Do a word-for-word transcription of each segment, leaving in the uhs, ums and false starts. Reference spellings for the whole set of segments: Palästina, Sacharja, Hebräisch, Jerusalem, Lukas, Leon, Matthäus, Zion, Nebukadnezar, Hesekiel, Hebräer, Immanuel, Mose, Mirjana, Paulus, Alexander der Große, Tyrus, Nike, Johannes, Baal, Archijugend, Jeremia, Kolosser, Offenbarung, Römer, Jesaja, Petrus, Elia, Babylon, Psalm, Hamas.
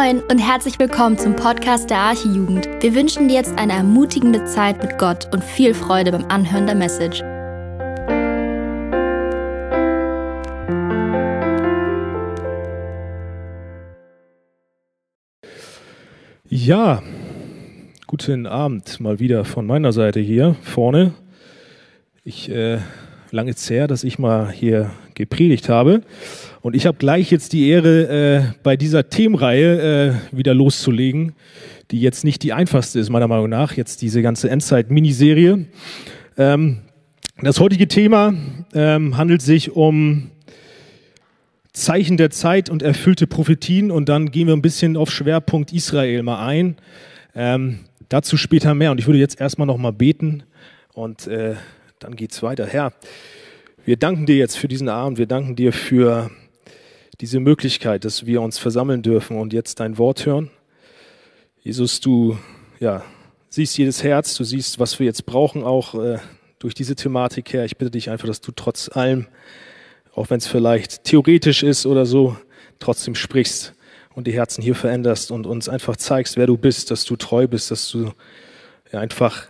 Moin und herzlich willkommen zum Podcast der Archijugend. Wir wünschen dir jetzt eine ermutigende Zeit mit Gott und viel Freude beim Anhören der Message. Ja, guten Abend mal wieder von meiner Seite hier vorne. Ich, äh, lange ist her, dass ich mal hier gepredigt habe. Und ich habe gleich jetzt die Ehre, äh, bei dieser Themenreihe äh, wieder loszulegen, die jetzt nicht die einfachste ist, meiner Meinung nach, jetzt diese ganze Endzeit-Miniserie. Ähm, das heutige Thema ähm, handelt sich um Zeichen der Zeit und erfüllte Prophetien. Und dann gehen wir ein bisschen auf Schwerpunkt Israel mal ein. Ähm, dazu später mehr. Und ich würde jetzt erstmal nochmal beten und äh, dann geht's weiter. Herr, wir danken dir jetzt für diesen Abend. Wir danken dir für diese Möglichkeit, dass wir uns versammeln dürfen und jetzt dein Wort hören. Jesus, du ja, siehst jedes Herz, du siehst, was wir jetzt brauchen, auch äh, durch diese Thematik her. Ich bitte dich einfach, dass du trotz allem, auch wenn es vielleicht theoretisch ist oder so, trotzdem sprichst und die Herzen hier veränderst und uns einfach zeigst, wer du bist, dass du treu bist, dass du ja, einfach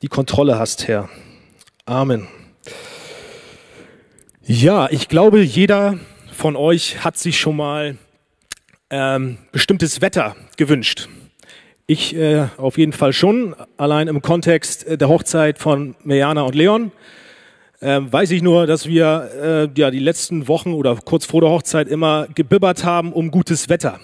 die Kontrolle hast, Herr. Amen. Ja, ich glaube, jeder von euch hat sich schon mal ähm, bestimmtes Wetter gewünscht. Ich äh, auf jeden Fall schon, allein im Kontext der Hochzeit von Mirjana und Leon. Ähm, weiß ich nur, dass wir äh, ja, die letzten Wochen oder kurz vor der Hochzeit immer gebibbert haben um gutes Wetter.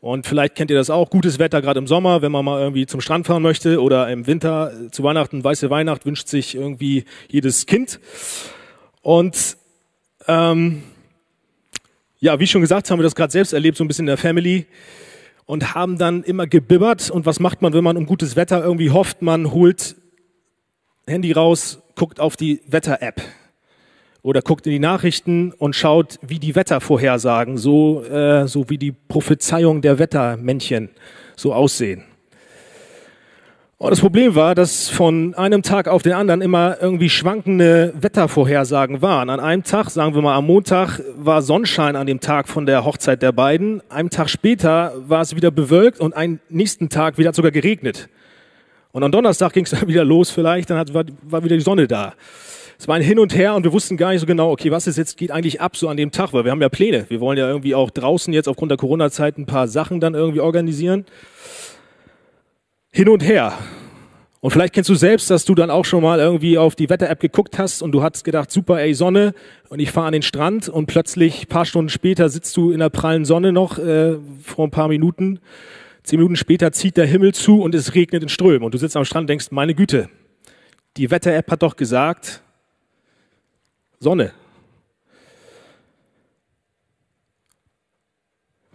Und vielleicht kennt ihr das auch, gutes Wetter gerade im Sommer, wenn man mal irgendwie zum Strand fahren möchte, oder im Winter zu Weihnachten, weiße Weihnacht wünscht sich irgendwie jedes Kind. Und ähm, ja, wie schon gesagt, haben wir das gerade selbst erlebt, so ein bisschen in der Family, und haben dann immer gebibbert. Und was macht man, wenn man um gutes Wetter irgendwie hofft? Man holt Handy raus, guckt auf die Wetter-App oder guckt in die Nachrichten und schaut, wie die Wettervorhersagen, so, äh, so wie die Prophezeiung der Wettermännchen so aussehen. Und das Problem war, dass von einem Tag auf den anderen immer irgendwie schwankende Wettervorhersagen waren. An einem Tag, sagen wir mal am Montag, war Sonnenschein an dem Tag von der Hochzeit der beiden. Einen Tag später war es wieder bewölkt und am nächsten Tag wieder hat sogar geregnet. Und am Donnerstag ging es dann wieder los vielleicht, dann hat, war, war wieder die Sonne da. Es war ein Hin und Her und wir wussten gar nicht so genau, okay, was ist jetzt, geht eigentlich ab so an dem Tag, weil wir haben ja Pläne. Wir wollen ja irgendwie auch draußen jetzt aufgrund der Corona-Zeit ein paar Sachen dann irgendwie organisieren. Hin und her. Und vielleicht kennst du selbst, dass du dann auch schon mal irgendwie auf die Wetter-App geguckt hast und du hast gedacht, super, ey, Sonne, und ich fahre an den Strand, und plötzlich ein paar Stunden später sitzt du in der prallen Sonne noch, äh, vor ein paar Minuten. Zehn Minuten später zieht der Himmel zu und es regnet in Strömen. Und du sitzt am Strand und denkst, meine Güte, die Wetter-App hat doch gesagt, Sonne.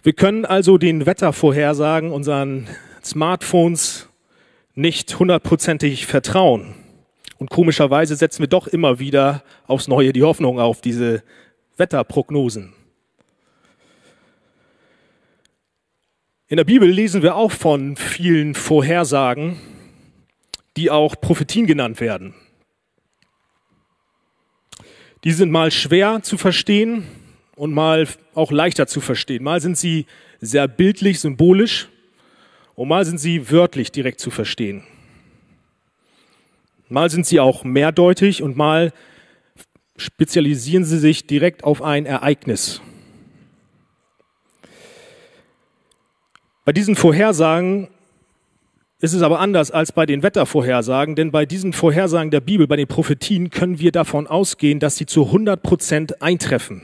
Wir können also den Wettervorhersagen unseren Smartphones nicht hundertprozentig vertrauen. Und komischerweise setzen wir doch immer wieder aufs Neue die Hoffnung auf diese Wetterprognosen. In der Bibel lesen wir auch von vielen Vorhersagen, die auch Prophetien genannt werden. Die sind mal schwer zu verstehen und mal auch leichter zu verstehen. Mal sind sie sehr bildlich, symbolisch, und mal sind sie wörtlich direkt zu verstehen. Mal sind sie auch mehrdeutig und mal spezialisieren sie sich direkt auf ein Ereignis. Bei diesen Vorhersagen ist es aber anders als bei den Wettervorhersagen, denn bei diesen Vorhersagen der Bibel, bei den Prophetien, können wir davon ausgehen, dass sie zu hundert Prozent eintreffen.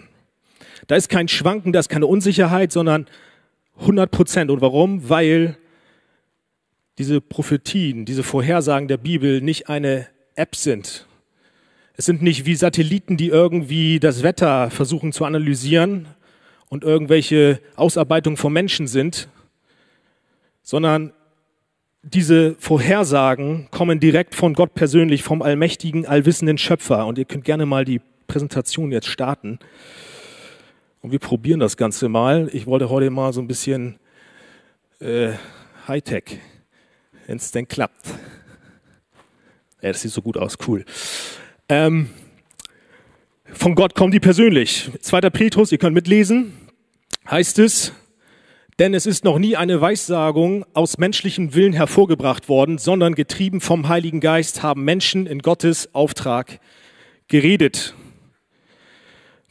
Da ist kein Schwanken, da ist keine Unsicherheit, sondern hundert Prozent. Und warum? Weil diese Prophetien, diese Vorhersagen der Bibel nicht eine App sind. Es sind nicht wie Satelliten, die irgendwie das Wetter versuchen zu analysieren und irgendwelche Ausarbeitungen von Menschen sind, sondern diese Vorhersagen kommen direkt von Gott persönlich, vom allmächtigen, allwissenden Schöpfer. Und ihr könnt gerne mal die Präsentation jetzt starten. Und wir probieren das Ganze mal. Ich wollte heute mal so ein bisschen äh, Hightech, wenn es denn klappt. Ja, das sieht so gut aus, cool. Ähm, von Gott kommen die persönlich. zweiter Petrus, ihr könnt mitlesen, heißt es, Denn es ist noch nie eine Weissagung aus menschlichem Willen hervorgebracht worden, sondern getrieben vom Heiligen Geist haben Menschen in Gottes Auftrag geredet.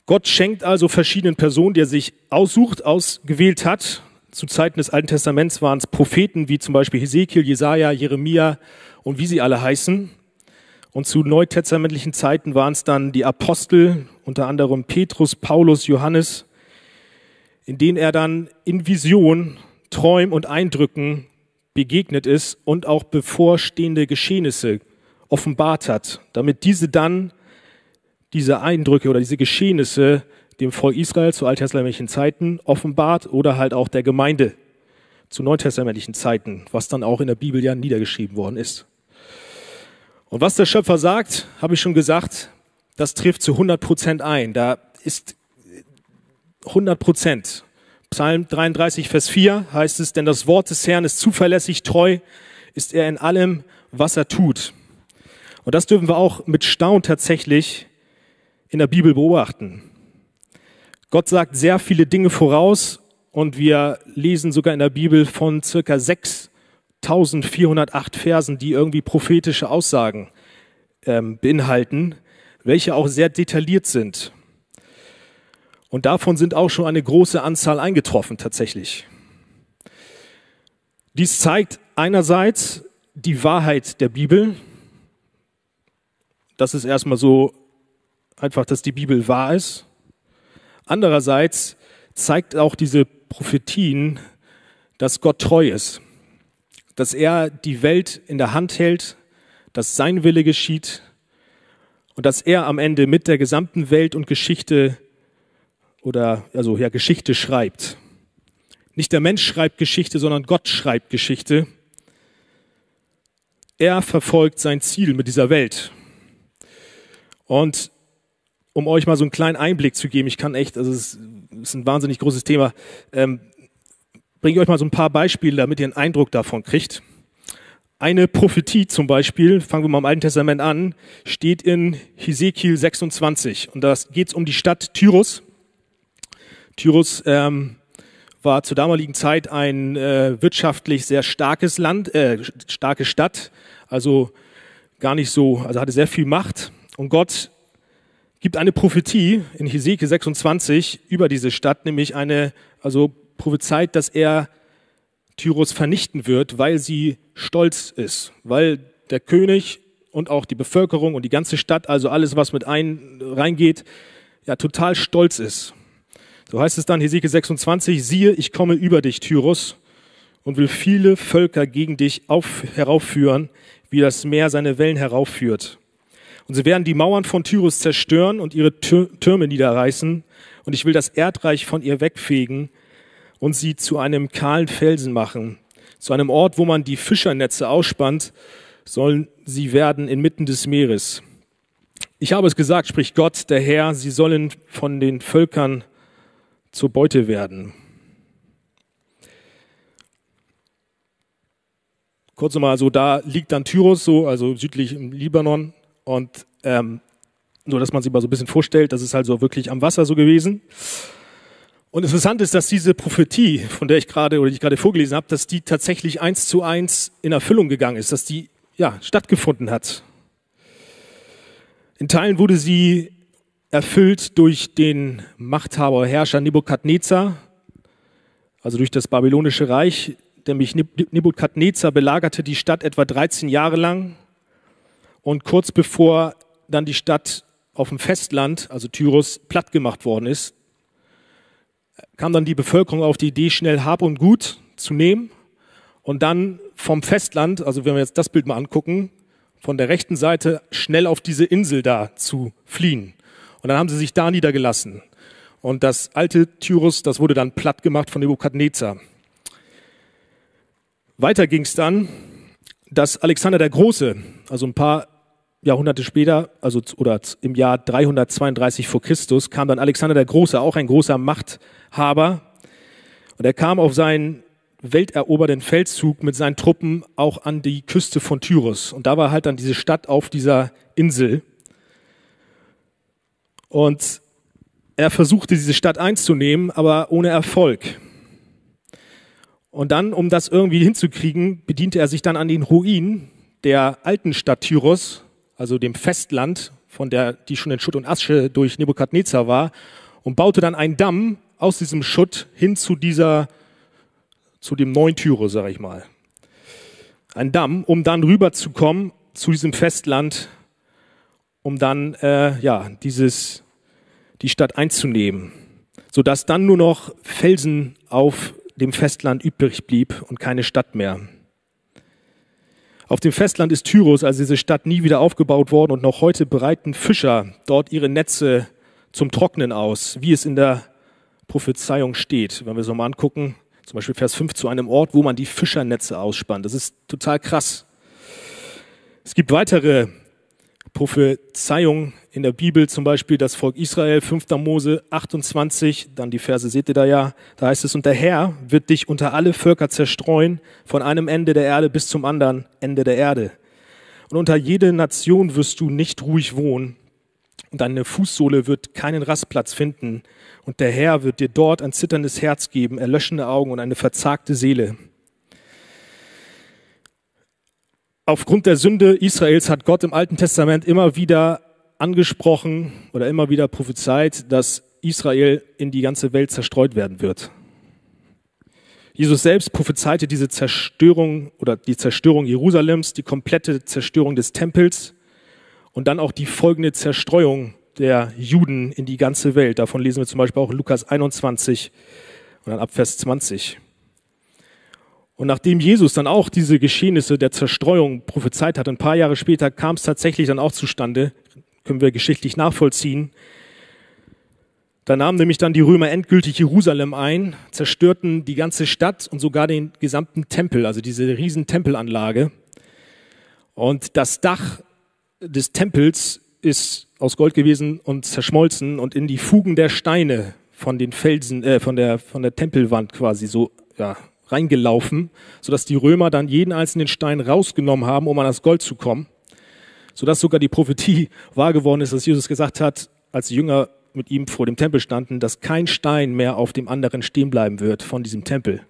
Gott schenkt also verschiedenen Personen, die er sich aussucht, ausgewählt hat. Zu Zeiten des Alten Testaments waren es Propheten wie zum Beispiel Hesekiel, Jesaja, Jeremia und wie sie alle heißen. Und zu neutestamentlichen Zeiten waren es dann die Apostel, unter anderem Petrus, Paulus, Johannes, in denen er dann in Vision, Träumen und Eindrücken begegnet ist und auch bevorstehende Geschehnisse offenbart hat, damit diese dann, diese Eindrücke oder diese Geschehnisse dem Volk Israel zu alttestamentlichen Zeiten offenbart oder halt auch der Gemeinde zu neutestamentlichen Zeiten, was dann auch in der Bibel ja niedergeschrieben worden ist. Und was der Schöpfer sagt, habe ich schon gesagt, das trifft zu hundert Prozent ein. Da ist hundert Prozent. Psalm dreiunddreißig, Vers vier heißt es, denn das Wort des Herrn ist zuverlässig, treu ist er in allem, was er tut. Und das dürfen wir auch mit Staunen tatsächlich in der Bibel beobachten. Gott sagt sehr viele Dinge voraus und wir lesen sogar in der Bibel von circa sechstausendvierhundertacht Versen, die irgendwie prophetische Aussagen ähm, beinhalten, welche auch sehr detailliert sind. Und davon sind auch schon eine große Anzahl eingetroffen tatsächlich. Dies zeigt einerseits die Wahrheit der Bibel. Das ist erstmal so einfach, dass die Bibel wahr ist. Andererseits zeigt auch diese Prophetien, dass Gott treu ist. Dass er die Welt in der Hand hält, dass sein Wille geschieht und dass er am Ende mit der gesamten Welt und Geschichte Oder, also, ja, Geschichte schreibt. Nicht der Mensch schreibt Geschichte, sondern Gott schreibt Geschichte. Er verfolgt sein Ziel mit dieser Welt. Und um euch mal so einen kleinen Einblick zu geben, ich kann echt, also, es ist ein wahnsinnig großes Thema, ähm, bringe ich euch mal so ein paar Beispiele, damit ihr einen Eindruck davon kriegt. Eine Prophetie zum Beispiel, fangen wir mal im Alten Testament an, steht in Hesekiel sechsundzwanzig. Und da geht es um die Stadt Tyrus. Tyrus ähm, war zur damaligen Zeit ein äh, wirtschaftlich sehr starkes Land, äh, starke Stadt, also gar nicht so, also hatte sehr viel Macht. Und Gott gibt eine Prophetie in Hesekiel sechsundzwanzig über diese Stadt, nämlich eine, also prophezeit, dass er Tyrus vernichten wird, weil sie stolz ist, weil der König und auch die Bevölkerung und die ganze Stadt, also alles, was mit ein, reingeht, ja total stolz ist. So heißt es dann, Hesekiel sechsundzwanzig, siehe, ich komme über dich, Tyrus, und will viele Völker gegen dich auf, heraufführen, wie das Meer seine Wellen heraufführt. Und sie werden die Mauern von Tyrus zerstören und ihre Türme niederreißen, und ich will das Erdreich von ihr wegfegen und sie zu einem kahlen Felsen machen. Zu einem Ort, wo man die Fischernetze ausspannt, sollen sie werden inmitten des Meeres. Ich habe es gesagt, spricht Gott, der Herr, sie sollen von den Völkern zur Beute werden. Kurz nochmal, so da liegt dann Tyrus, so, also südlich im Libanon, und ähm, nur, dass man sich mal so ein bisschen vorstellt, das ist halt so wirklich am Wasser so gewesen. Und interessant ist, dass diese Prophetie, von der ich gerade oder die ich gerade vorgelesen habe, dass die tatsächlich eins zu eins in Erfüllung gegangen ist, dass die ja stattgefunden hat. In Teilen wurde sie erfüllt durch den Machthaber, Herrscher Nebukadnezar, also durch das babylonische Reich, nämlich Nebukadnezar belagerte die Stadt etwa dreizehn Jahre lang, und kurz bevor dann die Stadt auf dem Festland, also Tyrus, platt gemacht worden ist, kam dann die Bevölkerung auf die Idee, schnell Hab und Gut zu nehmen und dann vom Festland, also wenn wir jetzt das Bild mal angucken, von der rechten Seite schnell auf diese Insel da zu fliehen. Und dann haben sie sich da niedergelassen. Und das alte Tyrus, das wurde dann platt gemacht von Nebukadnezar. Weiter ging es dann, dass Alexander der Große, also ein paar Jahrhunderte später, also oder im Jahr dreihundertzweiunddreißig vor Christus, kam dann Alexander der Große, auch ein großer Machthaber. Und er kam auf seinen welterobernden Feldzug mit seinen Truppen auch an die Küste von Tyrus. Und da war halt dann diese Stadt auf dieser Insel. Und er versuchte, diese Stadt einzunehmen, aber ohne Erfolg. Und dann, um das irgendwie hinzukriegen, bediente er sich dann an den Ruinen der alten Stadt Tyros, also dem Festland, von der die schon in Schutt und Asche durch Nebukadnezar war, und baute dann einen Damm aus diesem Schutt hin zu dieser, zu dem neuen Tyros, sag ich mal. Ein Damm, um dann rüberzukommen zu diesem Festland, um dann äh, ja dieses die Stadt einzunehmen, sodass dann nur noch Felsen auf dem Festland übrig blieb und keine Stadt mehr. Auf dem Festland ist Tyros, also diese Stadt, nie wieder aufgebaut worden, und noch heute breiten Fischer dort ihre Netze zum Trocknen aus, wie es in der Prophezeiung steht. Wenn wir es nochmal angucken, zum Beispiel Vers fünf, zu einem Ort, wo man die Fischernetze ausspannt. Das ist total krass. Es gibt weitere Prophezeiungen in der Bibel, zum Beispiel das Volk Israel, fünfter Mose achtundzwanzig, dann die Verse seht ihr da ja, da heißt es, und der Herr wird dich unter alle Völker zerstreuen, von einem Ende der Erde bis zum anderen Ende der Erde. Und unter jede Nation wirst du nicht ruhig wohnen, und deine Fußsohle wird keinen Rastplatz finden, und der Herr wird dir dort ein zitterndes Herz geben, erlöschende Augen und eine verzagte Seele. Aufgrund der Sünde Israels hat Gott im Alten Testament immer wieder angesprochen oder immer wieder prophezeit, dass Israel in die ganze Welt zerstreut werden wird. Jesus selbst prophezeite diese Zerstörung oder die Zerstörung Jerusalems, die komplette Zerstörung des Tempels und dann auch die folgende Zerstreuung der Juden in die ganze Welt. Davon lesen wir zum Beispiel auch in Lukas einundzwanzig und dann ab Vers zwanzig. Und nachdem Jesus dann auch diese Geschehnisse der Zerstreuung prophezeit hat, ein paar Jahre später kam es tatsächlich dann auch zustande, können wir geschichtlich nachvollziehen. Da nahmen nämlich dann die Römer endgültig Jerusalem ein, zerstörten die ganze Stadt und sogar den gesamten Tempel, also diese riesen Tempelanlage. Und das Dach des Tempels ist aus Gold gewesen und zerschmolzen und in die Fugen der Steine von den Felsen, äh, von der, von der Tempelwand quasi so, ja, reingelaufen, sodass die Römer dann jeden einzelnen Stein rausgenommen haben, um an das Gold zu kommen, sodass sogar die Prophetie wahr geworden ist, dass Jesus gesagt hat, als die Jünger mit ihm vor dem Tempel standen, dass kein Stein mehr auf dem anderen stehen bleiben wird von diesem Tempel.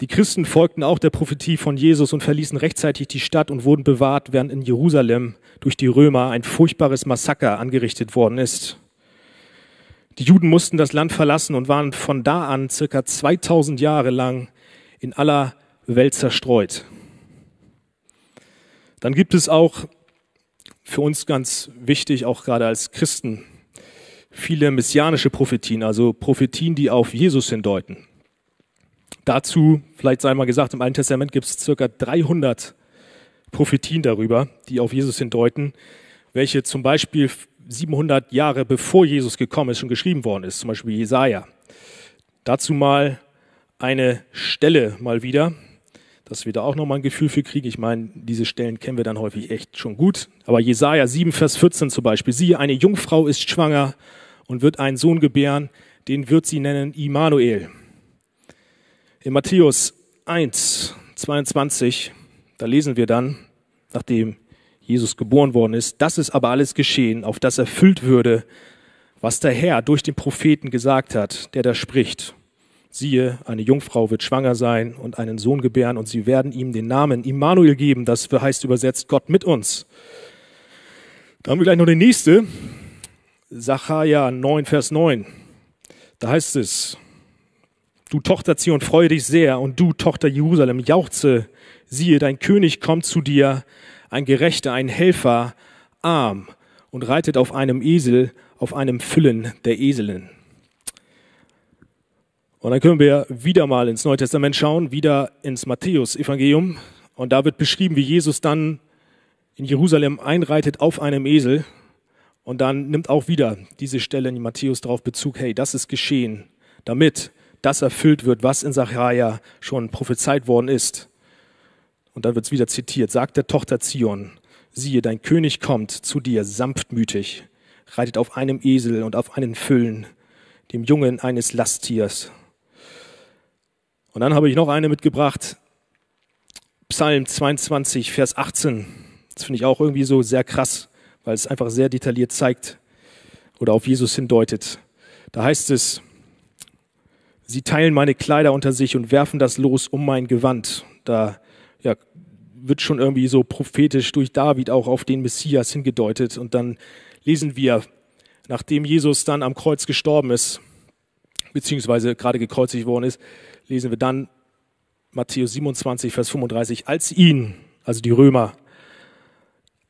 Die Christen folgten auch der Prophetie von Jesus und verließen rechtzeitig die Stadt und wurden bewahrt, während in Jerusalem durch die Römer ein furchtbares Massaker angerichtet worden ist. Die Juden mussten das Land verlassen und waren von da an circa zweitausend Jahre lang in aller Welt zerstreut. Dann gibt es auch, für uns ganz wichtig, auch gerade als Christen, viele messianische Prophetien, also Prophetien, die auf Jesus hindeuten. Dazu, vielleicht sei mal gesagt, im Alten Testament gibt es circa dreihundert Prophetien darüber, die auf Jesus hindeuten, welche zum Beispiel siebenhundert Jahre bevor Jesus gekommen ist, schon geschrieben worden ist, zum Beispiel Jesaja. Dazu mal eine Stelle mal wieder, dass wir da auch nochmal ein Gefühl für kriegen. Ich meine, diese Stellen kennen wir dann häufig echt schon gut. Aber Jesaja sieben, Vers vierzehn zum Beispiel. Siehe, eine Jungfrau ist schwanger und wird einen Sohn gebären, den wird sie nennen Immanuel. In Matthäus eins, zweiundzwanzig, da lesen wir dann, nachdem Jesus geboren worden ist, das ist aber alles geschehen, auf das erfüllt würde, was der Herr durch den Propheten gesagt hat, der da spricht. Siehe, eine Jungfrau wird schwanger sein und einen Sohn gebären und sie werden ihm den Namen Immanuel geben, das heißt übersetzt Gott mit uns. Da haben wir gleich noch den nächste, Sacharja neun, Vers neun, da heißt es, du Tochter Zion, freue dich sehr, und du Tochter Jerusalem, jauchze, siehe, dein König kommt zu dir, ein Gerechter, ein Helfer, arm und reitet auf einem Esel, auf einem Füllen der Eselin. Und dann können wir wieder mal ins Neue Testament schauen, wieder ins Matthäus-Evangelium, und da wird beschrieben, wie Jesus dann in Jerusalem einreitet auf einem Esel, und dann nimmt auch wieder diese Stelle in Matthäus darauf Bezug, hey, das ist geschehen, damit das erfüllt wird, was in Sacharja schon prophezeit worden ist. Und dann wird es wieder zitiert. Sagt der Tochter Zion, siehe, dein König kommt zu dir sanftmütig, reitet auf einem Esel und auf einen Füllen, dem Jungen eines Lasttiers. Und dann habe ich noch eine mitgebracht. Psalm zweiundzwanzig, Vers achtzehn. Das finde ich auch irgendwie so sehr krass, weil es einfach sehr detailliert zeigt, oder auf Jesus hindeutet. Da heißt es, sie teilen meine Kleider unter sich und werfen das Los um mein Gewand. Da ja, wird schon irgendwie so prophetisch durch David auch auf den Messias hingedeutet. Und dann lesen wir, nachdem Jesus dann am Kreuz gestorben ist, beziehungsweise gerade gekreuzigt worden ist, lesen wir dann Matthäus siebenundzwanzig, Vers fünfunddreißig. Als ihn, also die Römer,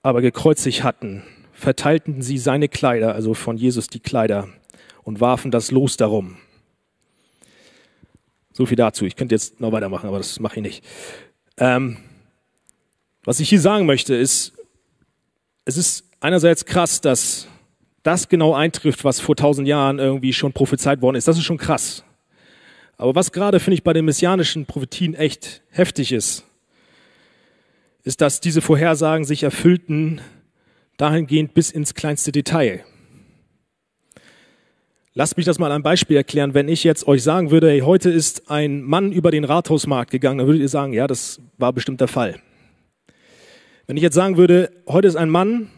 aber gekreuzigt hatten, verteilten sie seine Kleider, also von Jesus die Kleider, und warfen das Los darum. So viel dazu. Ich könnte jetzt noch weitermachen, aber das mache ich nicht. Ähm, was ich hier sagen möchte, ist, es ist einerseits krass, dass das genau eintrifft, was vor tausend Jahren irgendwie schon prophezeit worden ist. Das ist schon krass. Aber was gerade, finde ich, bei den messianischen Prophetien echt heftig ist, ist, dass diese Vorhersagen sich erfüllten, dahingehend bis ins kleinste Detail. Lasst mich das mal ein Beispiel erklären. Wenn ich jetzt euch sagen würde, hey, heute ist ein Mann über den Rathausmarkt gegangen, dann würdet ihr sagen, ja, das war bestimmt der Fall. Wenn ich jetzt sagen würde, heute ist ein Mann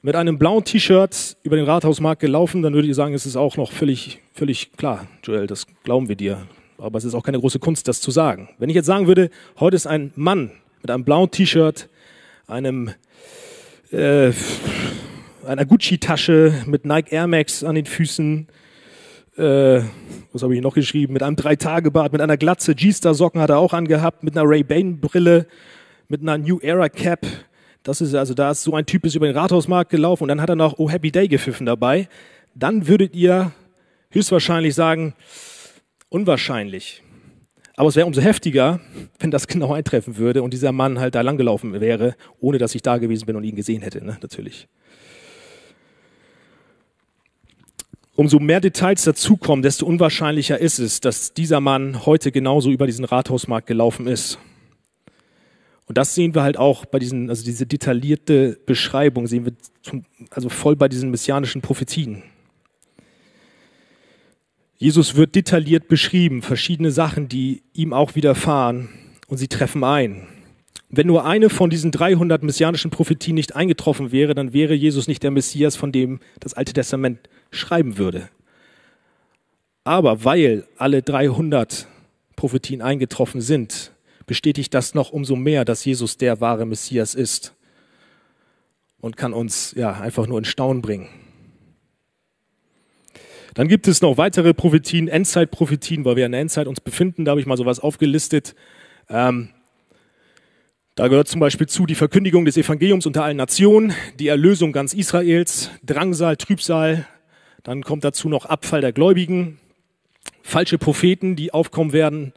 mit einem blauen T-Shirt über den Rathausmarkt gelaufen, dann würdet ihr sagen, es ist auch noch völlig, völlig klar, Joel, das glauben wir dir. Aber es ist auch keine große Kunst, das zu sagen. Wenn ich jetzt sagen würde, heute ist ein Mann mit einem blauen T-Shirt, einem... Äh, einer Gucci-Tasche mit Nike Air Max an den Füßen, äh, was habe ich noch geschrieben, mit einem Drei-Tage-Bart, mit einer Glatze, G-Star-Socken hat er auch angehabt, mit einer Ray-Ban-Brille, mit einer New-Era-Cap, das ist also, da ist so ein Typ, ist über den Rathausmarkt gelaufen und dann hat er noch Oh Happy Day gepfiffen dabei, dann würdet ihr höchstwahrscheinlich sagen, unwahrscheinlich. Aber es wäre umso heftiger, wenn das genau eintreffen würde und dieser Mann halt da langgelaufen wäre, ohne dass ich da gewesen bin und ihn gesehen hätte, ne? Natürlich. Umso mehr Details dazukommen, desto unwahrscheinlicher ist es, dass dieser Mann heute genauso über diesen Rathausmarkt gelaufen ist. Und das sehen wir halt auch bei diesen, also diese detaillierte Beschreibung sehen wir zum, also voll bei diesen messianischen Prophetien. Jesus wird detailliert beschrieben, verschiedene Sachen, die ihm auch widerfahren und sie treffen ein. Wenn nur eine von diesen dreihundert messianischen Prophetien nicht eingetroffen wäre, dann wäre Jesus nicht der Messias, von dem das Alte Testament schreiben würde. Aber weil alle dreihundert Prophetien eingetroffen sind, bestätigt das noch umso mehr, dass Jesus der wahre Messias ist und kann uns ja einfach nur in Staunen bringen. Dann gibt es noch weitere Prophetien, Endzeitprophetien, weil wir in der Endzeit uns befinden, da habe ich mal sowas aufgelistet. Ähm, Da gehört zum Beispiel zu die Verkündigung des Evangeliums unter allen Nationen, die Erlösung ganz Israels, Drangsal, Trübsal, dann kommt dazu noch Abfall der Gläubigen, falsche Propheten, die aufkommen werden,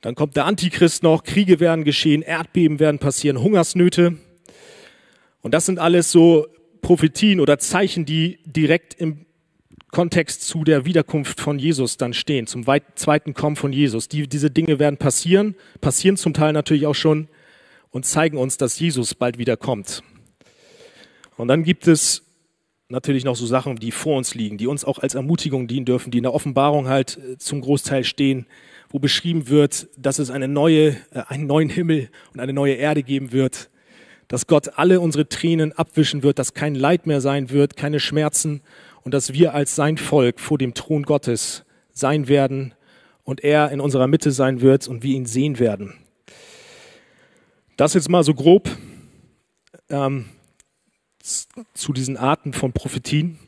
dann kommt der Antichrist noch, Kriege werden geschehen, Erdbeben werden passieren, Hungersnöte. Und das sind alles so Prophetien oder Zeichen, die direkt im Kontext zu der Wiederkunft von Jesus dann stehen, zum zweiten Kommen von Jesus. Die, diese Dinge werden passieren, passieren zum Teil natürlich auch schon, und zeigen uns, dass Jesus bald wieder kommt. Und dann gibt es natürlich noch so Sachen, die vor uns liegen, die uns auch als Ermutigung dienen dürfen, die in der Offenbarung halt zum Großteil stehen, wo beschrieben wird, dass es eine neue, äh, einen neuen Himmel und eine neue Erde geben wird, dass Gott alle unsere Tränen abwischen wird, dass kein Leid mehr sein wird, keine Schmerzen und dass wir als sein Volk vor dem Thron Gottes sein werden und er in unserer Mitte sein wird und wir ihn sehen werden. Das jetzt mal so grob ähm, zu diesen Arten von Prophetien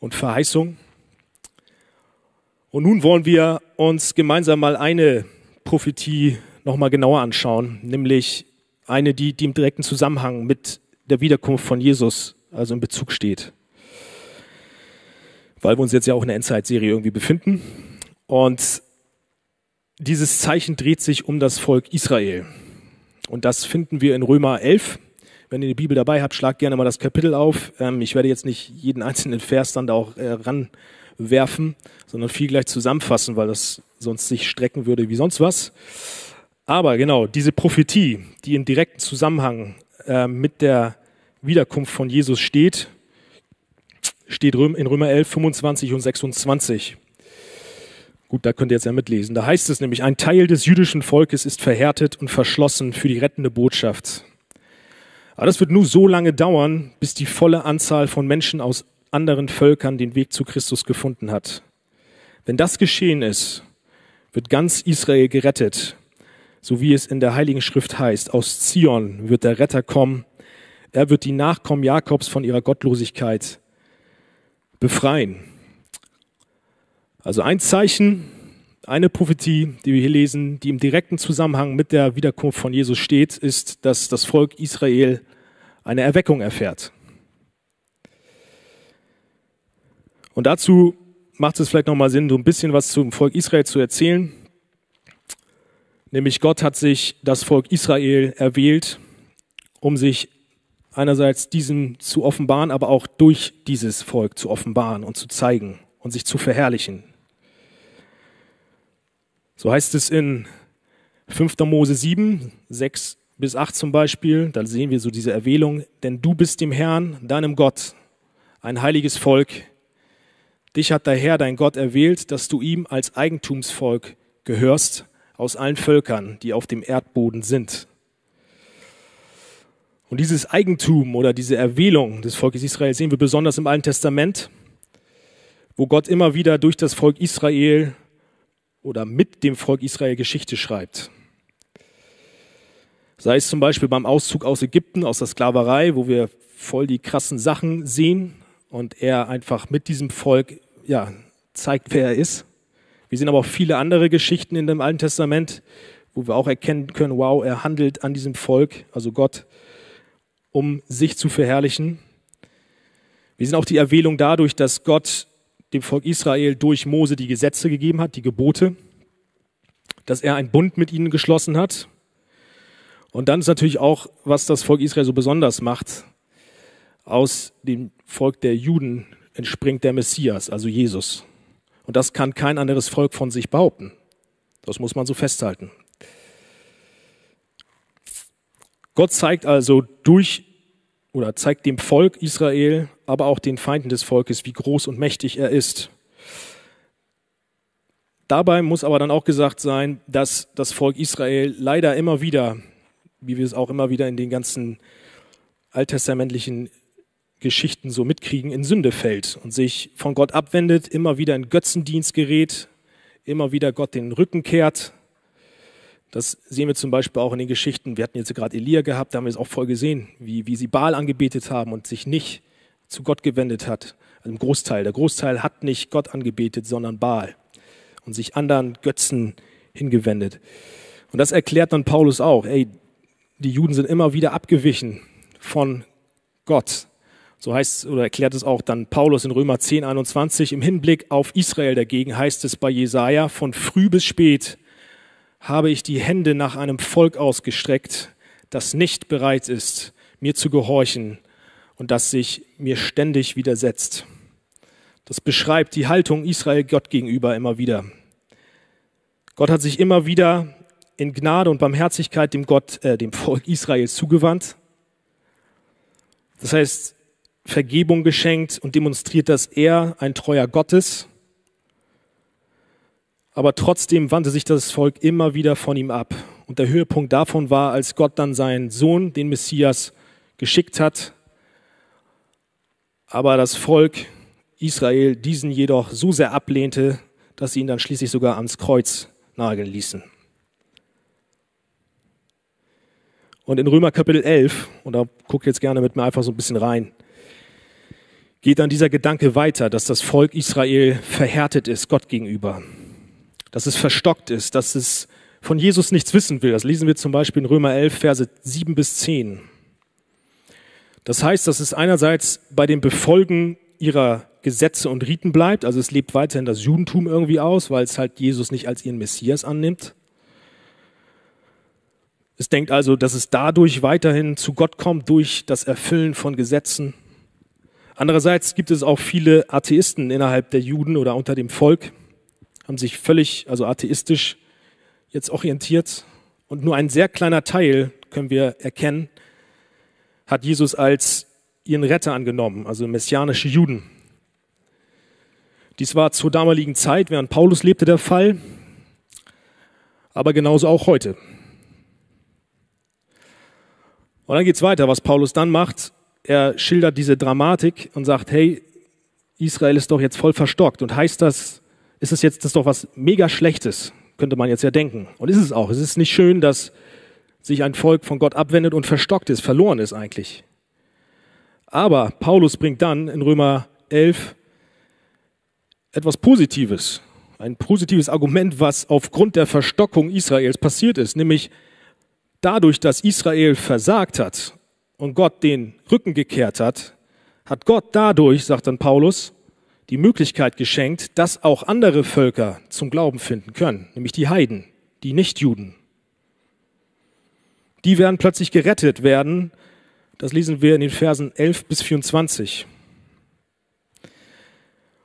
und Verheißungen. Und nun wollen wir uns gemeinsam mal eine Prophetie nochmal genauer anschauen, nämlich eine, die, die im direkten Zusammenhang mit der Wiederkunft von Jesus, also in Bezug steht. Weil wir uns jetzt ja auch in der Endzeitserie irgendwie befinden. Und dieses Zeichen dreht sich um das Volk Israel. Und das finden wir in Römer elf. Wenn ihr die Bibel dabei habt, schlagt gerne mal das Kapitel auf. Ähm, ich werde jetzt nicht jeden einzelnen Vers dann da auch äh, ranwerfen, sondern viel gleich zusammenfassen, weil das sonst sich strecken würde wie sonst was. Aber genau, diese Prophetie, die im direkten Zusammenhang äh, mit der Wiederkunft von Jesus steht, steht in Römer elf, fünfundzwanzig und sechsundzwanzig. Gut, da könnt ihr jetzt ja mitlesen. Da heißt es nämlich, ein Teil des jüdischen Volkes ist verhärtet und verschlossen für die rettende Botschaft. Aber das wird nur so lange dauern, bis die volle Anzahl von Menschen aus anderen Völkern den Weg zu Christus gefunden hat. Wenn das geschehen ist, wird ganz Israel gerettet, so wie es in der Heiligen Schrift heißt, aus Zion wird der Retter kommen, er wird die Nachkommen Jakobs von ihrer Gottlosigkeit befreien. Also ein Zeichen, eine Prophetie, die wir hier lesen, die im direkten Zusammenhang mit der Wiederkunft von Jesus steht, ist, dass das Volk Israel eine Erweckung erfährt. Und dazu macht es vielleicht nochmal Sinn, so ein bisschen was zum Volk Israel zu erzählen. Nämlich Gott hat sich das Volk Israel erwählt, um sich einerseits diesem zu offenbaren, aber auch durch dieses Volk zu offenbaren und zu zeigen und sich zu verherrlichen. So heißt es in fünfter Mose sieben, sechs bis acht zum Beispiel, da sehen wir so diese Erwählung, denn du bist dem Herrn, deinem Gott, ein heiliges Volk. Dich hat der Herr, dein Gott, erwählt, dass du ihm als Eigentumsvolk gehörst aus allen Völkern, die auf dem Erdboden sind. Und dieses Eigentum oder diese Erwählung des Volkes Israel sehen wir besonders im Alten Testament, wo Gott immer wieder durch das Volk Israel oder mit dem Volk Israel Geschichte schreibt. Sei es zum Beispiel beim Auszug aus Ägypten, aus der Sklaverei, wo wir voll die krassen Sachen sehen, und er einfach mit diesem Volk ja, zeigt, wer er ist. Wir sehen aber auch viele andere Geschichten in dem Alten Testament, wo wir auch erkennen können, wow, er handelt an diesem Volk, also Gott, um sich zu verherrlichen. Wir sehen auch die Erwählung dadurch, dass Gott dem Volk Israel durch Mose die Gesetze gegeben hat, die Gebote, dass er einen Bund mit ihnen geschlossen hat. Und dann ist natürlich auch, was das Volk Israel so besonders macht, aus dem Volk der Juden entspringt der Messias, also Jesus. Und das kann kein anderes Volk von sich behaupten. Das muss man so festhalten. Gott zeigt also durch oder zeigt dem Volk Israel, aber auch den Feinden des Volkes, wie groß und mächtig er ist. Dabei muss aber dann auch gesagt sein, dass das Volk Israel leider immer wieder, wie wir es auch immer wieder in den ganzen alttestamentlichen Geschichten so mitkriegen, in Sünde fällt und sich von Gott abwendet, immer wieder in Götzendienst gerät, immer wieder Gott den Rücken kehrt. Das sehen wir zum Beispiel auch in den Geschichten, wir hatten jetzt gerade Elia gehabt, da haben wir es auch voll gesehen, wie, wie sie Baal angebetet haben und sich nicht zu Gott gewendet hat, also im Großteil. Der Großteil hat nicht Gott angebetet, sondern Baal und sich anderen Götzen hingewendet. Und das erklärt dann Paulus auch, ey, die Juden sind immer wieder abgewichen von Gott. So heißt oder erklärt es auch dann Paulus in Römer zehn, einundzwanzig. Im Hinblick auf Israel dagegen heißt es bei Jesaja, von früh bis spät habe ich die Hände nach einem Volk ausgestreckt, das nicht bereit ist, mir zu gehorchen und das sich mir ständig widersetzt. Das beschreibt die Haltung Israel Gott gegenüber immer wieder. Gott hat sich immer wieder in Gnade und Barmherzigkeit dem Gott, äh, dem Volk Israels zugewandt. Das heißt, Vergebung geschenkt und demonstriert, dass er ein treuer Gott ist. Aber trotzdem wandte sich das Volk immer wieder von ihm ab. Und der Höhepunkt davon war, als Gott dann seinen Sohn, den Messias, geschickt hat. Aber das Volk Israel diesen jedoch so sehr ablehnte, dass sie ihn dann schließlich sogar ans Kreuz nageln ließen. Und in Römer Kapitel elf, und da guckt jetzt gerne mit mir einfach so ein bisschen rein, geht dann dieser Gedanke weiter, dass das Volk Israel verhärtet ist Gott gegenüber, dass es verstockt ist, dass es von Jesus nichts wissen will. Das lesen wir zum Beispiel in Römer elf, Verse sieben bis zehn. Das heißt, dass es einerseits bei dem Befolgen ihrer Gesetze und Riten bleibt, also es lebt weiterhin das Judentum irgendwie aus, weil es halt Jesus nicht als ihren Messias annimmt. Es denkt also, dass es dadurch weiterhin zu Gott kommt, durch das Erfüllen von Gesetzen. Andererseits gibt es auch viele Atheisten innerhalb der Juden oder unter dem Volk, haben sich völlig, also atheistisch jetzt orientiert. Und nur ein sehr kleiner Teil, können wir erkennen, hat Jesus als ihren Retter angenommen, also messianische Juden. Dies war zur damaligen Zeit, während Paulus lebte, der Fall, aber genauso auch heute. Und dann geht es weiter, was Paulus dann macht. Er schildert diese Dramatik und sagt, hey, Israel ist doch jetzt voll verstockt. Und heißt das, ist das jetzt das doch was mega Schlechtes, könnte man jetzt ja denken. Und ist es auch. Es ist nicht schön, dass sich ein Volk von Gott abwendet und verstockt ist, verloren ist eigentlich. Aber Paulus bringt dann in Römer elf etwas Positives, ein positives Argument, was aufgrund der Verstockung Israels passiert ist, nämlich dadurch, dass Israel versagt hat und Gott den Rücken gekehrt hat, hat Gott dadurch, sagt dann Paulus, die Möglichkeit geschenkt, dass auch andere Völker zum Glauben finden können, nämlich die Heiden, die Nichtjuden. Die werden plötzlich gerettet werden. Das lesen wir in den Versen elf bis vierundzwanzig.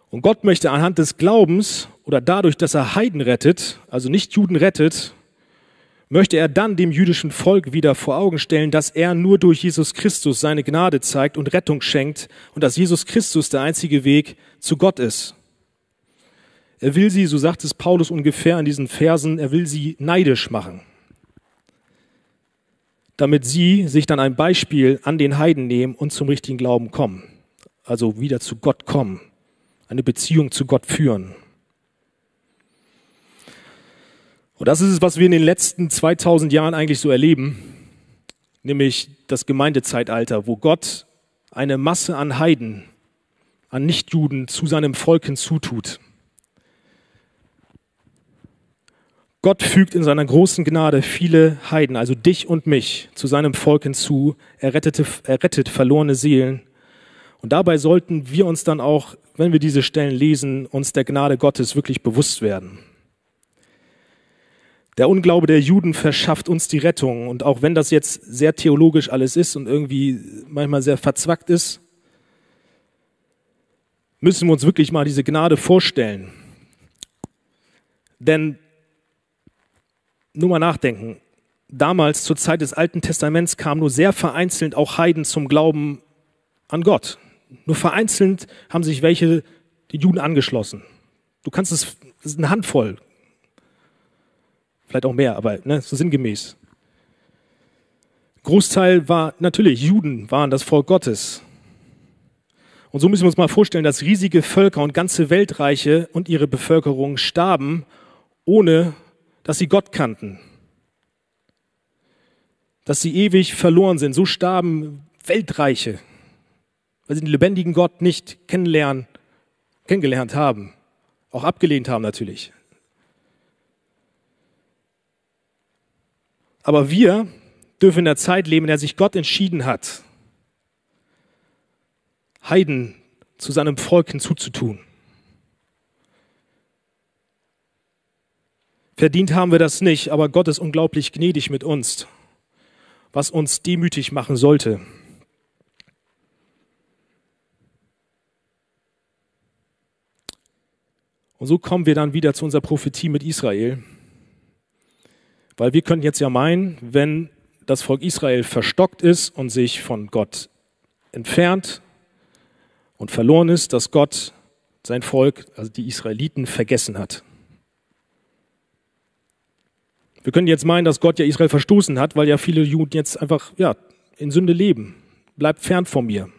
Und Gott möchte anhand des Glaubens oder dadurch, dass er Heiden rettet, also Nichtjuden rettet, möchte er dann dem jüdischen Volk wieder vor Augen stellen, dass er nur durch Jesus Christus seine Gnade zeigt und Rettung schenkt und dass Jesus Christus der einzige Weg zu Gott ist. Er will sie, so sagt es Paulus ungefähr in diesen Versen, er will sie neidisch machen, damit sie sich dann ein Beispiel an den Heiden nehmen und zum richtigen Glauben kommen, also wieder zu Gott kommen, eine Beziehung zu Gott führen. Und das ist es, was wir in den letzten zweitausend Jahren eigentlich so erleben, nämlich das Gemeindezeitalter, wo Gott eine Masse an Heiden, an Nichtjuden zu seinem Volk hinzutut. Gott fügt in seiner großen Gnade viele Heiden, also dich und mich, zu seinem Volk hinzu. Er rettet, er rettet verlorene Seelen. Und dabei sollten wir uns dann auch, wenn wir diese Stellen lesen, uns der Gnade Gottes wirklich bewusst werden. Der Unglaube der Juden verschafft uns die Rettung. Und auch wenn das jetzt sehr theologisch alles ist und irgendwie manchmal sehr verzwackt ist, müssen wir uns wirklich mal diese Gnade vorstellen. Denn, nur mal nachdenken, damals zur Zeit des Alten Testaments kamen nur sehr vereinzelt auch Heiden zum Glauben an Gott. Nur vereinzelt haben sich welche, die Juden, angeschlossen. Du kannst es, das ist eine Handvoll. Vielleicht auch mehr, aber ne, so sinngemäß. Großteil war natürlich, Juden waren das Volk Gottes. Und so müssen wir uns mal vorstellen, dass riesige Völker und ganze Weltreiche und ihre Bevölkerung starben, ohne dass sie Gott kannten. Dass sie ewig verloren sind. So starben Weltreiche, weil sie den lebendigen Gott nicht kennenlernen, kennengelernt haben. Auch abgelehnt haben natürlich. Aber wir dürfen in der Zeit leben, in der sich Gott entschieden hat, Heiden zu seinem Volk hinzuzutun. Verdient haben wir das nicht, aber Gott ist unglaublich gnädig mit uns, was uns demütig machen sollte. Und so kommen wir dann wieder zu unserer Prophetie mit Israel. Weil wir könnten jetzt ja meinen, wenn das Volk Israel verstockt ist und sich von Gott entfernt und verloren ist, dass Gott sein Volk, also die Israeliten, vergessen hat. Wir können jetzt meinen, dass Gott ja Israel verstoßen hat, weil ja viele Juden jetzt einfach ja, in Sünde leben. Bleibt fern von mir.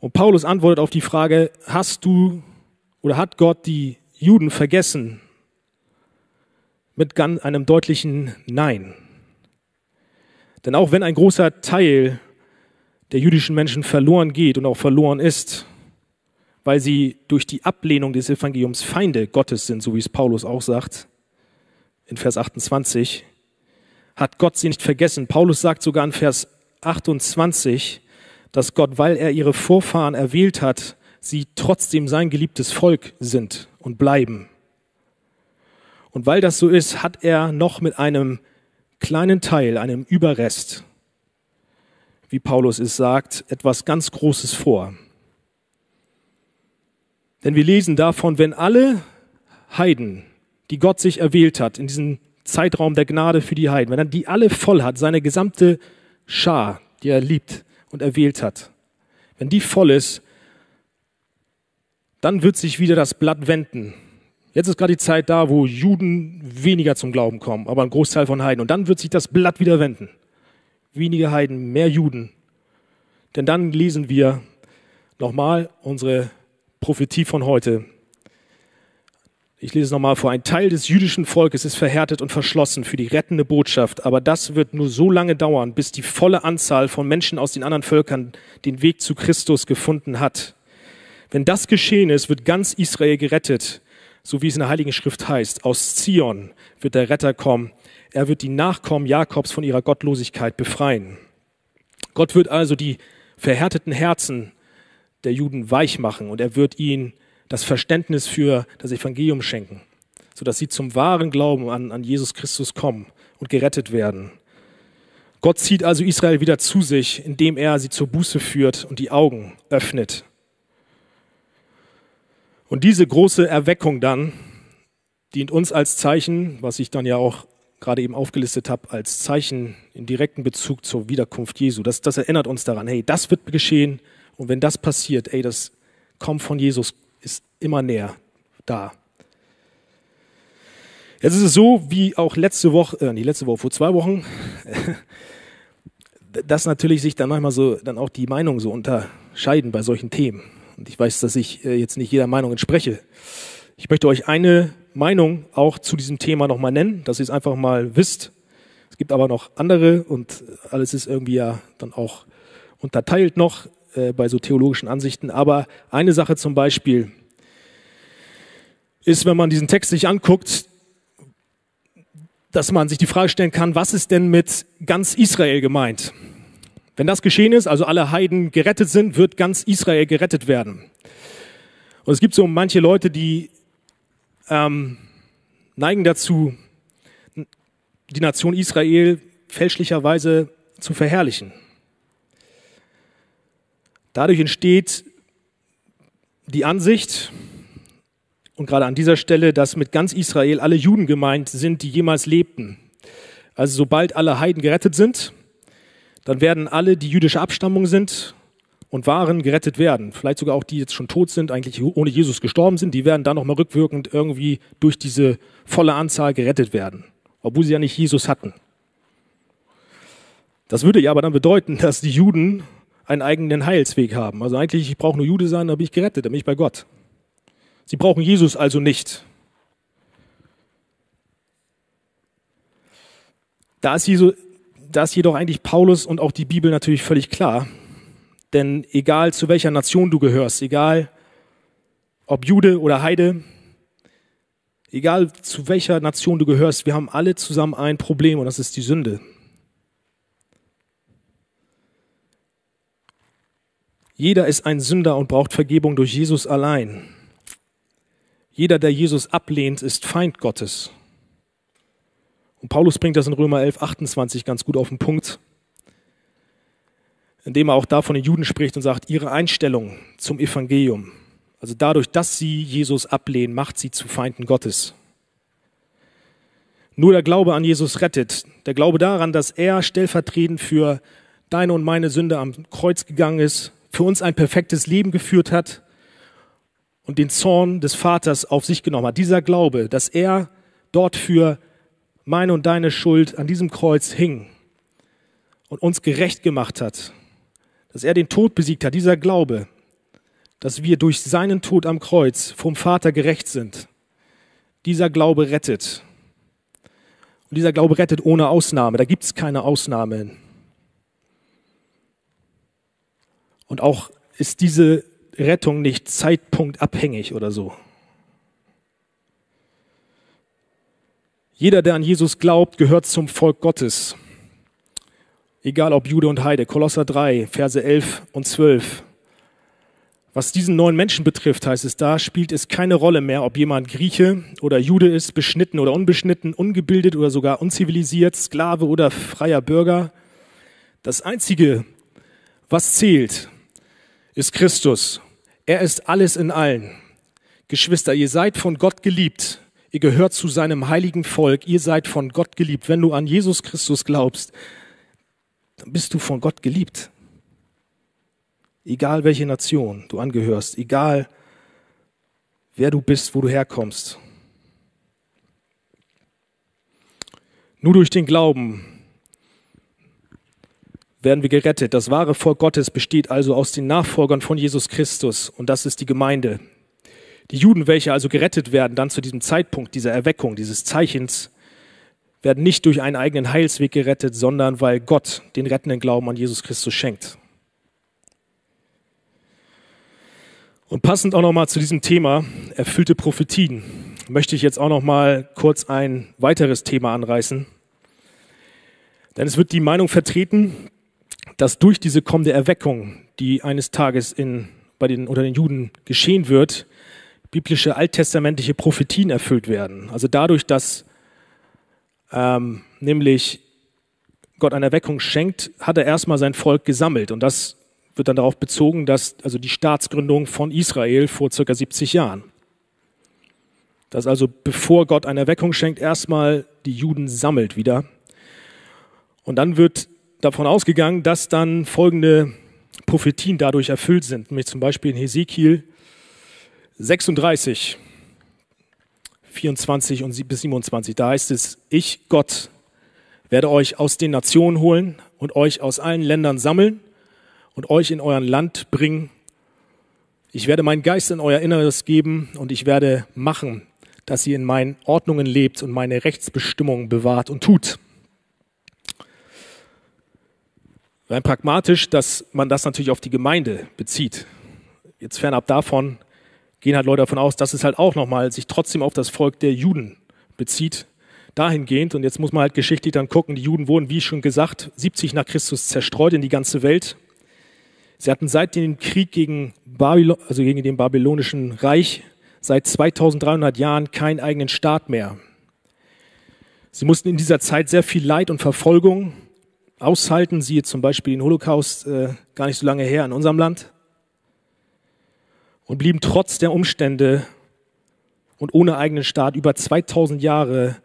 Und Paulus antwortet auf die Frage, hast du oder hat Gott die Juden vergessen? Mit einem deutlichen Nein. Denn auch wenn ein großer Teil der jüdischen Menschen verloren geht und auch verloren ist, weil sie durch die Ablehnung des Evangeliums Feinde Gottes sind, so wie es Paulus auch sagt, in Vers achtundzwanzig, hat Gott sie nicht vergessen. Paulus sagt sogar in Vers achtundzwanzig, dass Gott, weil er ihre Vorfahren erwählt hat, sie trotzdem sein geliebtes Volk sind und bleiben. Und weil das so ist, hat er noch mit einem kleinen Teil, einem Überrest, wie Paulus es sagt, etwas ganz Großes vor. Denn wir lesen davon, wenn alle Heiden, die Gott sich erwählt hat, in diesem Zeitraum der Gnade für die Heiden, wenn er die alle voll hat, seine gesamte Schar, die er liebt und erwählt hat, wenn die voll ist, dann wird sich wieder das Blatt wenden. Jetzt ist gerade die Zeit da, wo Juden weniger zum Glauben kommen, aber ein Großteil von Heiden. Und dann wird sich das Blatt wieder wenden. weniger Heiden, mehr Juden. Denn dann lesen wir nochmal unsere Prophetie von heute. Ich lese nochmal vor. Ein Teil des jüdischen Volkes ist verhärtet und verschlossen für die rettende Botschaft. Aber das wird nur so lange dauern, bis die volle Anzahl von Menschen aus den anderen Völkern den Weg zu Christus gefunden hat. Wenn das geschehen ist, wird ganz Israel gerettet, so wie es in der Heiligen Schrift heißt. Aus Zion wird der Retter kommen. Er wird die Nachkommen Jakobs von ihrer Gottlosigkeit befreien. Gott wird also die verhärteten Herzen der Juden weich machen und er wird ihnen das Verständnis für das Evangelium schenken, sodass sie zum wahren Glauben an, an Jesus Christus kommen und gerettet werden. Gott zieht also Israel wieder zu sich, indem er sie zur Buße führt und die Augen öffnet. Und diese große Erweckung dann dient uns als Zeichen, was ich dann ja auch gerade eben aufgelistet habe, als Zeichen in direkten Bezug zur Wiederkunft Jesu. Das, das erinnert uns daran, hey, das wird geschehen und wenn das passiert, ey, das Kommen von Jesus ist immer näher da. Jetzt ist es so, wie auch letzte Woche, äh, nicht letzte Woche, vor zwei Wochen, dass natürlich sich dann manchmal so, dann auch die Meinungen so unterscheiden bei solchen Themen. Und ich weiß, dass ich jetzt nicht jeder Meinung entspreche. Ich möchte euch eine Meinung auch zu diesem Thema nochmal nennen, dass ihr es einfach mal wisst. Es gibt aber noch andere und alles ist irgendwie ja dann auch unterteilt noch äh, bei so theologischen Ansichten. Aber eine Sache zum Beispiel ist, wenn man diesen Text sich anguckt, dass man sich die Frage stellen kann, was ist denn mit ganz Israel gemeint? Wenn das geschehen ist, also alle Heiden gerettet sind, wird ganz Israel gerettet werden. Und es gibt so manche Leute, die ähm, neigen dazu, die Nation Israel fälschlicherweise zu verherrlichen. Dadurch entsteht die Ansicht, und gerade an dieser Stelle, dass mit ganz Israel alle Juden gemeint sind, die jemals lebten. Also sobald alle Heiden gerettet sind, dann werden alle, die jüdische Abstammung sind und waren, gerettet werden. Vielleicht sogar auch die, die jetzt schon tot sind, eigentlich ohne Jesus gestorben sind, die werden dann nochmal rückwirkend irgendwie durch diese volle Anzahl gerettet werden, obwohl sie ja nicht Jesus hatten. Das würde ja aber dann bedeuten, dass die Juden einen eigenen Heilsweg haben. Also eigentlich, ich brauche nur Jude sein, dann bin ich gerettet, dann bin ich bei Gott. Sie brauchen Jesus also nicht. Da ist Jesus... Da ist jedoch eigentlich Paulus und auch die Bibel natürlich völlig klar. Denn egal zu welcher Nation du gehörst, egal ob Jude oder Heide, egal zu welcher Nation du gehörst, wir haben alle zusammen ein Problem und das ist die Sünde. Jeder ist ein Sünder und braucht Vergebung durch Jesus allein. Jeder, der Jesus ablehnt, ist Feind Gottes. Und Paulus bringt das in Römer elf, achtundzwanzig ganz gut auf den Punkt, indem er auch da von den Juden spricht und sagt, ihre Einstellung zum Evangelium, also dadurch, dass sie Jesus ablehnen, macht sie zu Feinden Gottes. Nur der Glaube an Jesus rettet, der Glaube daran, dass er stellvertretend für deine und meine Sünde am Kreuz gegangen ist, für uns ein perfektes Leben geführt hat und den Zorn des Vaters auf sich genommen hat. Dieser Glaube, dass er dort für meine und deine Schuld an diesem Kreuz hing und uns gerecht gemacht hat, dass er den Tod besiegt hat, dieser Glaube, dass wir durch seinen Tod am Kreuz vom Vater gerecht sind, dieser Glaube rettet. Und dieser Glaube rettet ohne Ausnahme, da gibt es keine Ausnahme. Und auch ist diese Rettung nicht zeitpunktabhängig oder so. Jeder, der an Jesus glaubt, gehört zum Volk Gottes. Egal ob Jude und Heide. Kolosser drei, Verse elf und zwölf. Was diesen neuen Menschen betrifft, heißt es da, spielt es keine Rolle mehr, ob jemand Grieche oder Jude ist, beschnitten oder unbeschnitten, ungebildet oder sogar unzivilisiert, Sklave oder freier Bürger. Das Einzige, was zählt, ist Christus. Er ist alles in allen. Geschwister, ihr seid von Gott geliebt. Ihr gehört zu seinem heiligen Volk, ihr seid von Gott geliebt. Wenn du an Jesus Christus glaubst, dann bist du von Gott geliebt. Egal welche Nation du angehörst, egal wer du bist, wo du herkommst. Nur durch den Glauben werden wir gerettet. Das wahre Volk Gottes besteht also aus den Nachfolgern von Jesus Christus und das ist die Gemeinde. Die Juden, welche also gerettet werden, dann zu diesem Zeitpunkt dieser Erweckung, dieses Zeichens, werden nicht durch einen eigenen Heilsweg gerettet, sondern weil Gott den rettenden Glauben an Jesus Christus schenkt. Und passend auch nochmal zu diesem Thema, erfüllte Prophetien, möchte ich jetzt auch nochmal kurz ein weiteres Thema anreißen. Denn es wird die Meinung vertreten, dass durch diese kommende Erweckung, die eines Tages in, bei den, unter den Juden geschehen wird, biblische alttestamentliche Prophetien erfüllt werden. Also dadurch, dass ähm, nämlich Gott eine Erweckung schenkt, hat er erstmal sein Volk gesammelt. Und das wird dann darauf bezogen, dass also die Staatsgründung von Israel vor ca. siebzig Jahren. Dass also bevor Gott eine Erweckung schenkt, erstmal die Juden sammelt wieder. Und dann wird davon ausgegangen, dass dann folgende Prophetien dadurch erfüllt sind. Nämlich zum Beispiel in Hesekiel sechsunddreißig, vierundzwanzig bis siebenundzwanzig, da heißt es, ich, Gott, werde euch aus den Nationen holen und euch aus allen Ländern sammeln und euch in euer Land bringen. Ich werde meinen Geist in euer Inneres geben und ich werde machen, dass ihr in meinen Ordnungen lebt und meine Rechtsbestimmungen bewahrt und tut. Rein pragmatisch, dass man das natürlich auf die Gemeinde bezieht. Jetzt fernab davon gehen halt Leute davon aus, dass es halt auch nochmal sich trotzdem auf das Volk der Juden bezieht, dahingehend. Und jetzt muss man halt geschichtlich dann gucken, die Juden wurden, wie schon gesagt, siebzig nach Christus zerstreut in die ganze Welt. Sie hatten seit dem Krieg gegen Babylon, also gegen den babylonischen Reich, seit zweitausenddreihundert Jahren keinen eigenen Staat mehr. Sie mussten in dieser Zeit sehr viel Leid und Verfolgung aushalten, siehe zum Beispiel den Holocaust äh, gar nicht so lange her in unserem Land. Und blieben trotz der Umstände und ohne eigenen Staat über zweitausend Jahre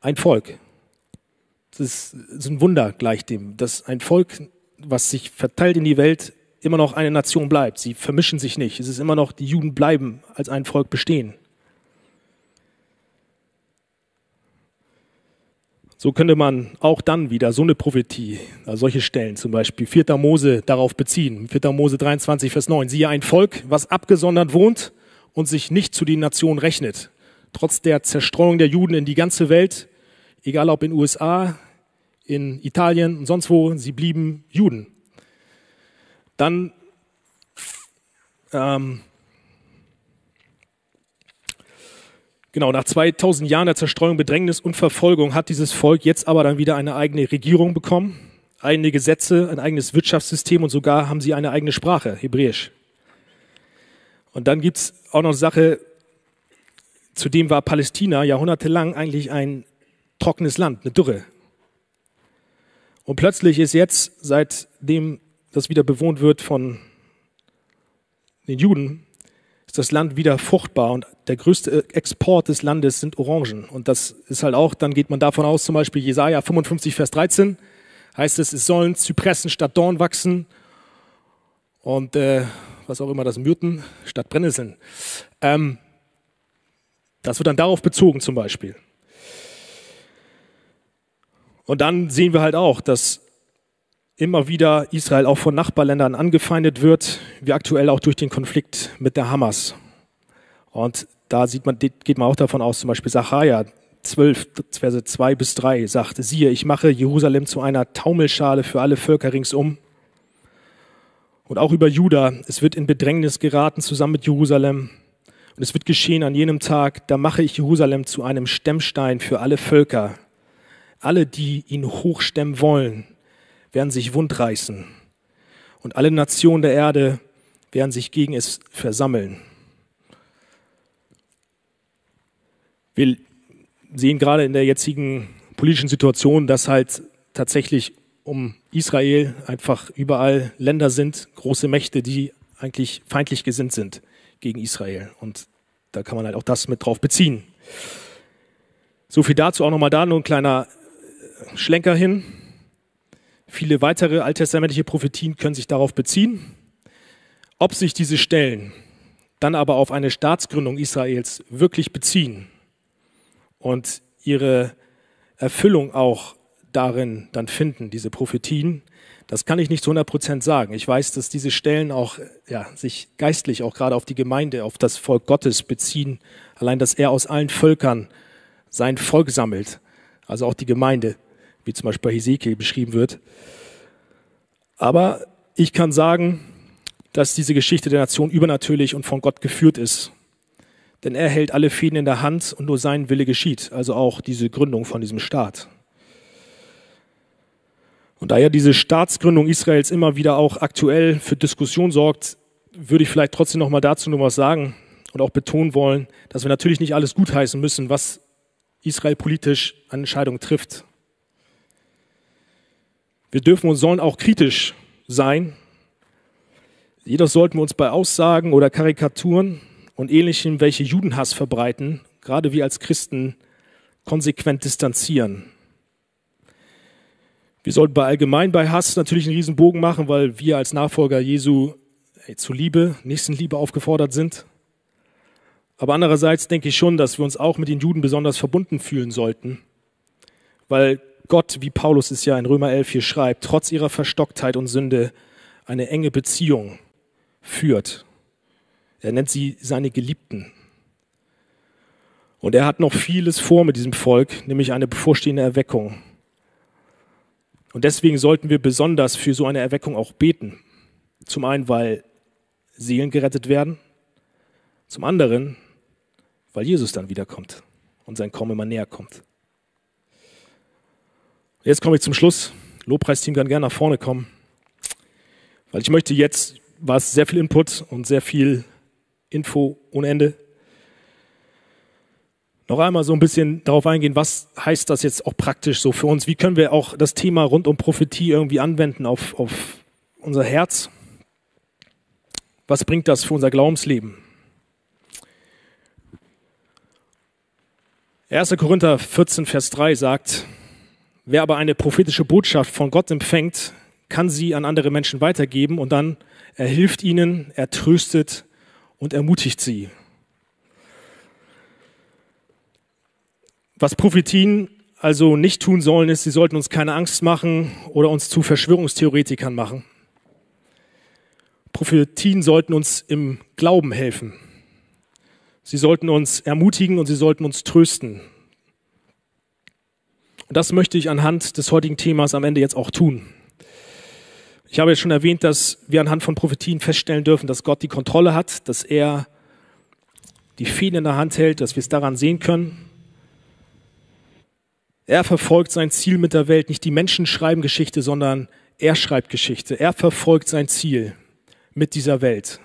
ein Volk. Das ist, das ist ein Wunder gleich dem, dass ein Volk, was sich verteilt in die Welt, immer noch eine Nation bleibt. Sie vermischen sich nicht. Es ist immer noch, die Juden bleiben als ein Volk bestehen. So könnte man auch dann wieder so eine Prophetie, also solche Stellen zum Beispiel, vierter Mose darauf beziehen. vierter Mose dreiundzwanzig, Vers neun. Siehe ein Volk, was abgesondert wohnt und sich nicht zu den Nationen rechnet. Trotz der Zerstreuung der Juden in die ganze Welt, egal ob in den U S A, in Italien und sonst wo, sie blieben Juden. Dann ähm, Genau, nach zweitausend Jahren der Zerstreuung, Bedrängnis und Verfolgung hat dieses Volk jetzt aber dann wieder eine eigene Regierung bekommen, eigene Gesetze, ein eigenes Wirtschaftssystem und sogar haben sie eine eigene Sprache, Hebräisch. Und dann gibt es auch noch eine Sache, zudem war Palästina jahrhundertelang eigentlich ein trockenes Land, eine Dürre. Und plötzlich ist jetzt, seitdem das wieder bewohnt wird von den Juden, ist das Land wieder fruchtbar und der größte Export des Landes sind Orangen. Und das ist halt auch, dann geht man davon aus, zum Beispiel Jesaja fünfundfünfzig, Vers dreizehn, heißt es, es sollen Zypressen statt Dorn wachsen und äh, was auch immer das, Myrten statt Brennnesseln. Ähm, das wird dann darauf bezogen zum Beispiel. Und dann sehen wir halt auch, dass immer wieder Israel auch von Nachbarländern angefeindet wird, wie aktuell auch durch den Konflikt mit der Hamas. Und da sieht man, geht man auch davon aus, zum Beispiel Sacharja zwölf, Verse zwei bis drei sagt, siehe, ich mache Jerusalem zu einer Taumelschale für alle Völker ringsum. Und auch über Juda, es wird in Bedrängnis geraten zusammen mit Jerusalem. Und es wird geschehen an jenem Tag, da mache ich Jerusalem zu einem Stemmstein für alle Völker. Alle, die ihn hochstemmen wollen, werden sich wundreißen und alle Nationen der Erde werden sich gegen es versammeln. Wir sehen gerade in der jetzigen politischen Situation, dass halt tatsächlich um Israel einfach überall Länder sind, große Mächte, die eigentlich feindlich gesinnt sind gegen Israel. Und da kann man halt auch das mit drauf beziehen. So viel dazu, auch nochmal da nur ein kleiner Schlenker hin. Viele weitere alttestamentliche Prophetien können sich darauf beziehen. Ob sich diese Stellen dann aber auf eine Staatsgründung Israels wirklich beziehen und ihre Erfüllung auch darin dann finden, diese Prophetien? Das kann ich nicht zu hundert Prozent sagen. Ich weiß, dass diese Stellen auch ja, sich geistlich auch gerade auf die Gemeinde, auf das Volk Gottes beziehen. Allein, dass er aus allen Völkern sein Volk sammelt, also auch die Gemeinde, wie zum Beispiel bei Hesekiel beschrieben wird. Aber ich kann sagen, dass diese Geschichte der Nation übernatürlich und von Gott geführt ist. Denn er hält alle Fäden in der Hand und nur sein Wille geschieht, also auch diese Gründung von diesem Staat. Und da ja diese Staatsgründung Israels immer wieder auch aktuell für Diskussion sorgt, würde ich vielleicht trotzdem noch mal dazu noch was sagen und auch betonen wollen, dass wir natürlich nicht alles gutheißen müssen, was Israel politisch an Entscheidungen trifft. Wir dürfen und sollen auch kritisch sein. Jedoch sollten wir uns bei Aussagen oder Karikaturen und Ähnlichem, welche Judenhass verbreiten, gerade wir als Christen, konsequent distanzieren. Wir sollten bei allgemein bei Hass natürlich einen Riesenbogen machen, weil wir als Nachfolger Jesu ey, zu Liebe, Nächstenliebe aufgefordert sind. Aber andererseits denke ich schon, dass wir uns auch mit den Juden besonders verbunden fühlen sollten, weil Gott, wie Paulus es ja in Römer elf hier schreibt, trotz ihrer Verstocktheit und Sünde eine enge Beziehung führt. Er nennt sie seine Geliebten. Und er hat noch vieles vor mit diesem Volk, nämlich eine bevorstehende Erweckung. Und deswegen sollten wir besonders für so eine Erweckung auch beten. Zum einen, weil Seelen gerettet werden. Zum anderen, weil Jesus dann wiederkommt und sein Kommen immer näher kommt. Jetzt komme ich zum Schluss. Lobpreisteam kann gerne nach vorne kommen. Weil ich möchte jetzt, war es sehr viel Input und sehr viel Info ohne Ende, noch einmal so ein bisschen darauf eingehen, was heißt das jetzt auch praktisch so für uns? Wie können wir auch das Thema rund um Prophetie irgendwie anwenden auf, auf unser Herz? Was bringt das für unser Glaubensleben? erster Korinther vierzehn, Vers drei sagt, wer aber eine prophetische Botschaft von Gott empfängt, kann sie an andere Menschen weitergeben und dann er hilft ihnen, er tröstet und ermutigt sie. Was Prophetien also nicht tun sollen, ist, sie sollten uns keine Angst machen oder uns zu Verschwörungstheoretikern machen. Prophetien sollten uns im Glauben helfen. Sie sollten uns ermutigen und sie sollten uns trösten. Und das möchte ich anhand des heutigen Themas am Ende jetzt auch tun. Ich habe jetzt schon erwähnt, dass wir anhand von Prophetien feststellen dürfen, dass Gott die Kontrolle hat, dass er die Fäden in der Hand hält, dass wir es daran sehen können. Er verfolgt sein Ziel mit der Welt. Nicht die Menschen schreiben Geschichte, sondern er schreibt Geschichte. Er verfolgt sein Ziel mit dieser Welt.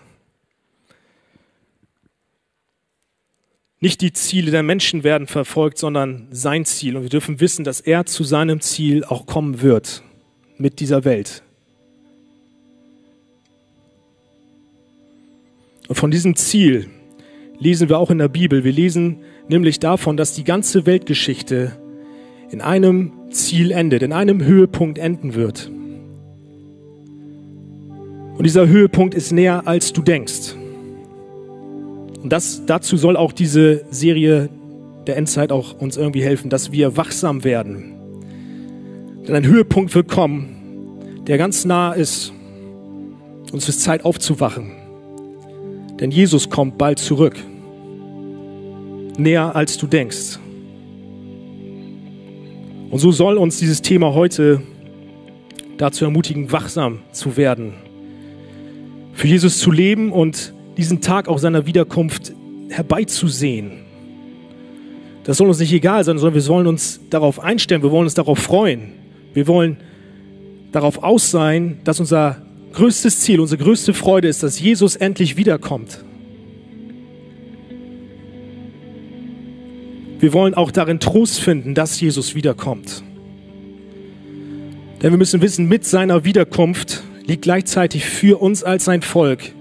Nicht die Ziele der Menschen werden verfolgt, sondern sein Ziel. Und wir dürfen wissen, dass er zu seinem Ziel auch kommen wird mit dieser Welt. Und von diesem Ziel lesen wir auch in der Bibel. Wir lesen nämlich davon, dass die ganze Weltgeschichte in einem Ziel endet, in einem Höhepunkt enden wird. Und dieser Höhepunkt ist näher, als du denkst. Und das, dazu soll auch diese Serie der Endzeit auch uns irgendwie helfen, dass wir wachsam werden. Denn ein Höhepunkt wird kommen, der ganz nah ist. Uns ist Zeit aufzuwachen. Denn Jesus kommt bald zurück. Näher, als du denkst. Und so soll uns dieses Thema heute dazu ermutigen, wachsam zu werden, für Jesus zu leben und diesen Tag auch seiner Wiederkunft herbeizusehen. Das soll uns nicht egal sein, sondern wir sollen uns darauf einstellen, wir wollen uns darauf freuen. Wir wollen darauf aus sein, dass unser größtes Ziel, unsere größte Freude ist, dass Jesus endlich wiederkommt. Wir wollen auch darin Trost finden, dass Jesus wiederkommt. Denn wir müssen wissen, mit seiner Wiederkunft liegt gleichzeitig für uns als sein Volk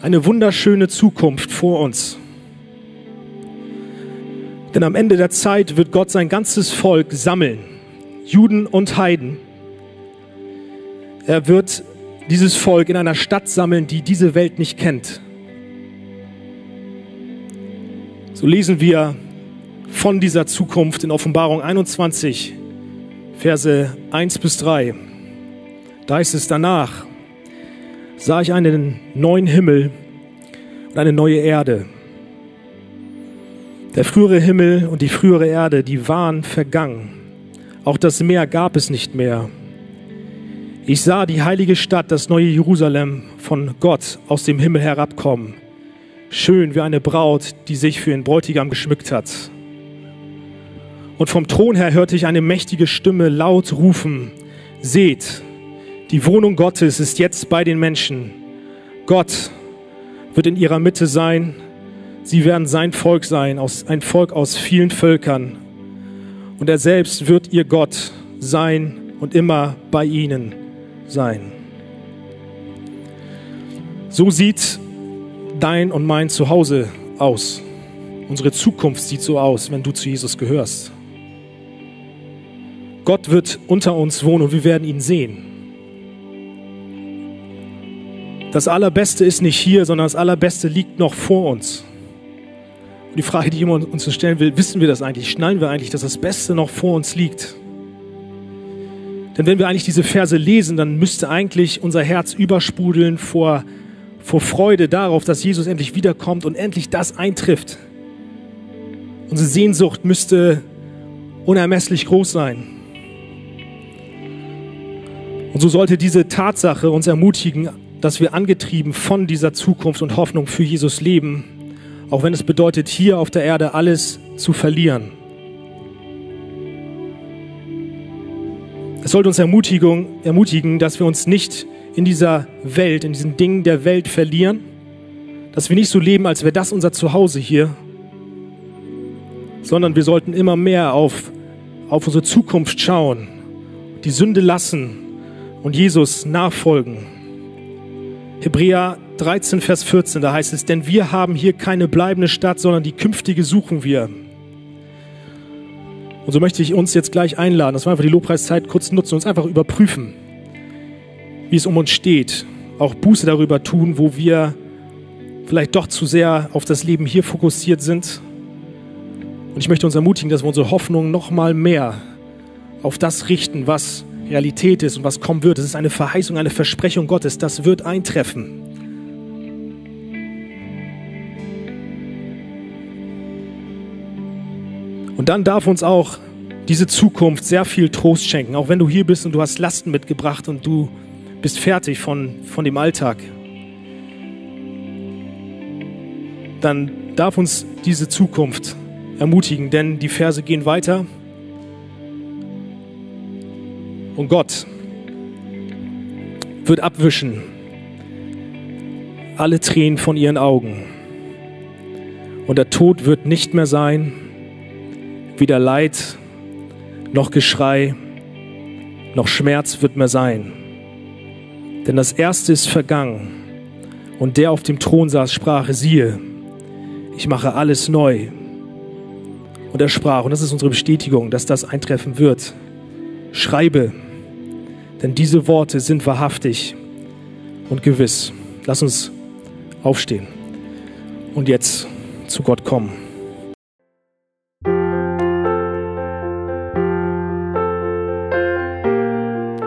eine wunderschöne Zukunft vor uns. Denn am Ende der Zeit wird Gott sein ganzes Volk sammeln, Juden und Heiden. Er wird dieses Volk in einer Stadt sammeln, die diese Welt nicht kennt. So lesen wir von dieser Zukunft in Offenbarung einundzwanzig, Verse eins bis drei. Da heißt es: Danach sah ich einen neuen Himmel und eine neue Erde. Der frühere Himmel und die frühere Erde, die waren vergangen. Auch das Meer gab es nicht mehr. Ich sah die heilige Stadt, das neue Jerusalem, von Gott aus dem Himmel herabkommen. Schön wie eine Braut, die sich für ihren Bräutigam geschmückt hat. Und vom Thron her hörte ich eine mächtige Stimme laut rufen: Seht, die Wohnung Gottes ist jetzt bei den Menschen. Gott wird in ihrer Mitte sein. Sie werden sein Volk sein, ein Volk aus vielen Völkern. Und er selbst wird ihr Gott sein und immer bei ihnen sein. So sieht dein und mein Zuhause aus. Unsere Zukunft sieht so aus, wenn du zu Jesus gehörst. Gott wird unter uns wohnen und wir werden ihn sehen. Das Allerbeste ist nicht hier, sondern das Allerbeste liegt noch vor uns. Und die Frage, die jemand uns stellen will: Wissen wir das eigentlich? Schnallen wir eigentlich, dass das Beste noch vor uns liegt? Denn wenn wir eigentlich diese Verse lesen, dann müsste eigentlich unser Herz übersprudeln vor, vor Freude darauf, dass Jesus endlich wiederkommt und endlich das eintrifft. Unsere Sehnsucht müsste unermesslich groß sein. Und so sollte diese Tatsache uns ermutigen, dass wir angetrieben von dieser Zukunft und Hoffnung für Jesus leben, auch wenn es bedeutet, hier auf der Erde alles zu verlieren. Es sollte uns Ermutigung, ermutigen, dass wir uns nicht in dieser Welt, in diesen Dingen der Welt verlieren, dass wir nicht so leben, als wäre das unser Zuhause hier, sondern wir sollten immer mehr auf, auf unsere Zukunft schauen, die Sünde lassen und Jesus nachfolgen. Hebräer dreizehn, Vers vierzehn, da heißt es: Denn wir haben hier keine bleibende Stadt, sondern die künftige suchen wir. Und so möchte ich uns jetzt gleich einladen, dass wir einfach die Lobpreiszeit kurz nutzen, uns einfach überprüfen, wie es um uns steht. Auch Buße darüber tun, wo wir vielleicht doch zu sehr auf das Leben hier fokussiert sind. Und ich möchte uns ermutigen, dass wir unsere Hoffnung noch mal mehr auf das richten, was Realität ist und was kommen wird. Es ist eine Verheißung, eine Versprechung Gottes. Das wird eintreffen. Und dann darf uns auch diese Zukunft sehr viel Trost schenken, auch wenn du hier bist und du hast Lasten mitgebracht und du bist fertig von, von dem Alltag. Dann darf uns diese Zukunft ermutigen, denn die Verse gehen weiter. Und Gott wird abwischen alle Tränen von ihren Augen. Und der Tod wird nicht mehr sein, weder Leid, noch Geschrei, noch Schmerz wird mehr sein. Denn das Erste ist vergangen. Und der auf dem Thron saß, sprach: Siehe, ich mache alles neu. Und er sprach, und das ist unsere Bestätigung, dass das eintreffen wird: Schreibe, denn diese Worte sind wahrhaftig und gewiss. Lass uns aufstehen und jetzt zu Gott kommen.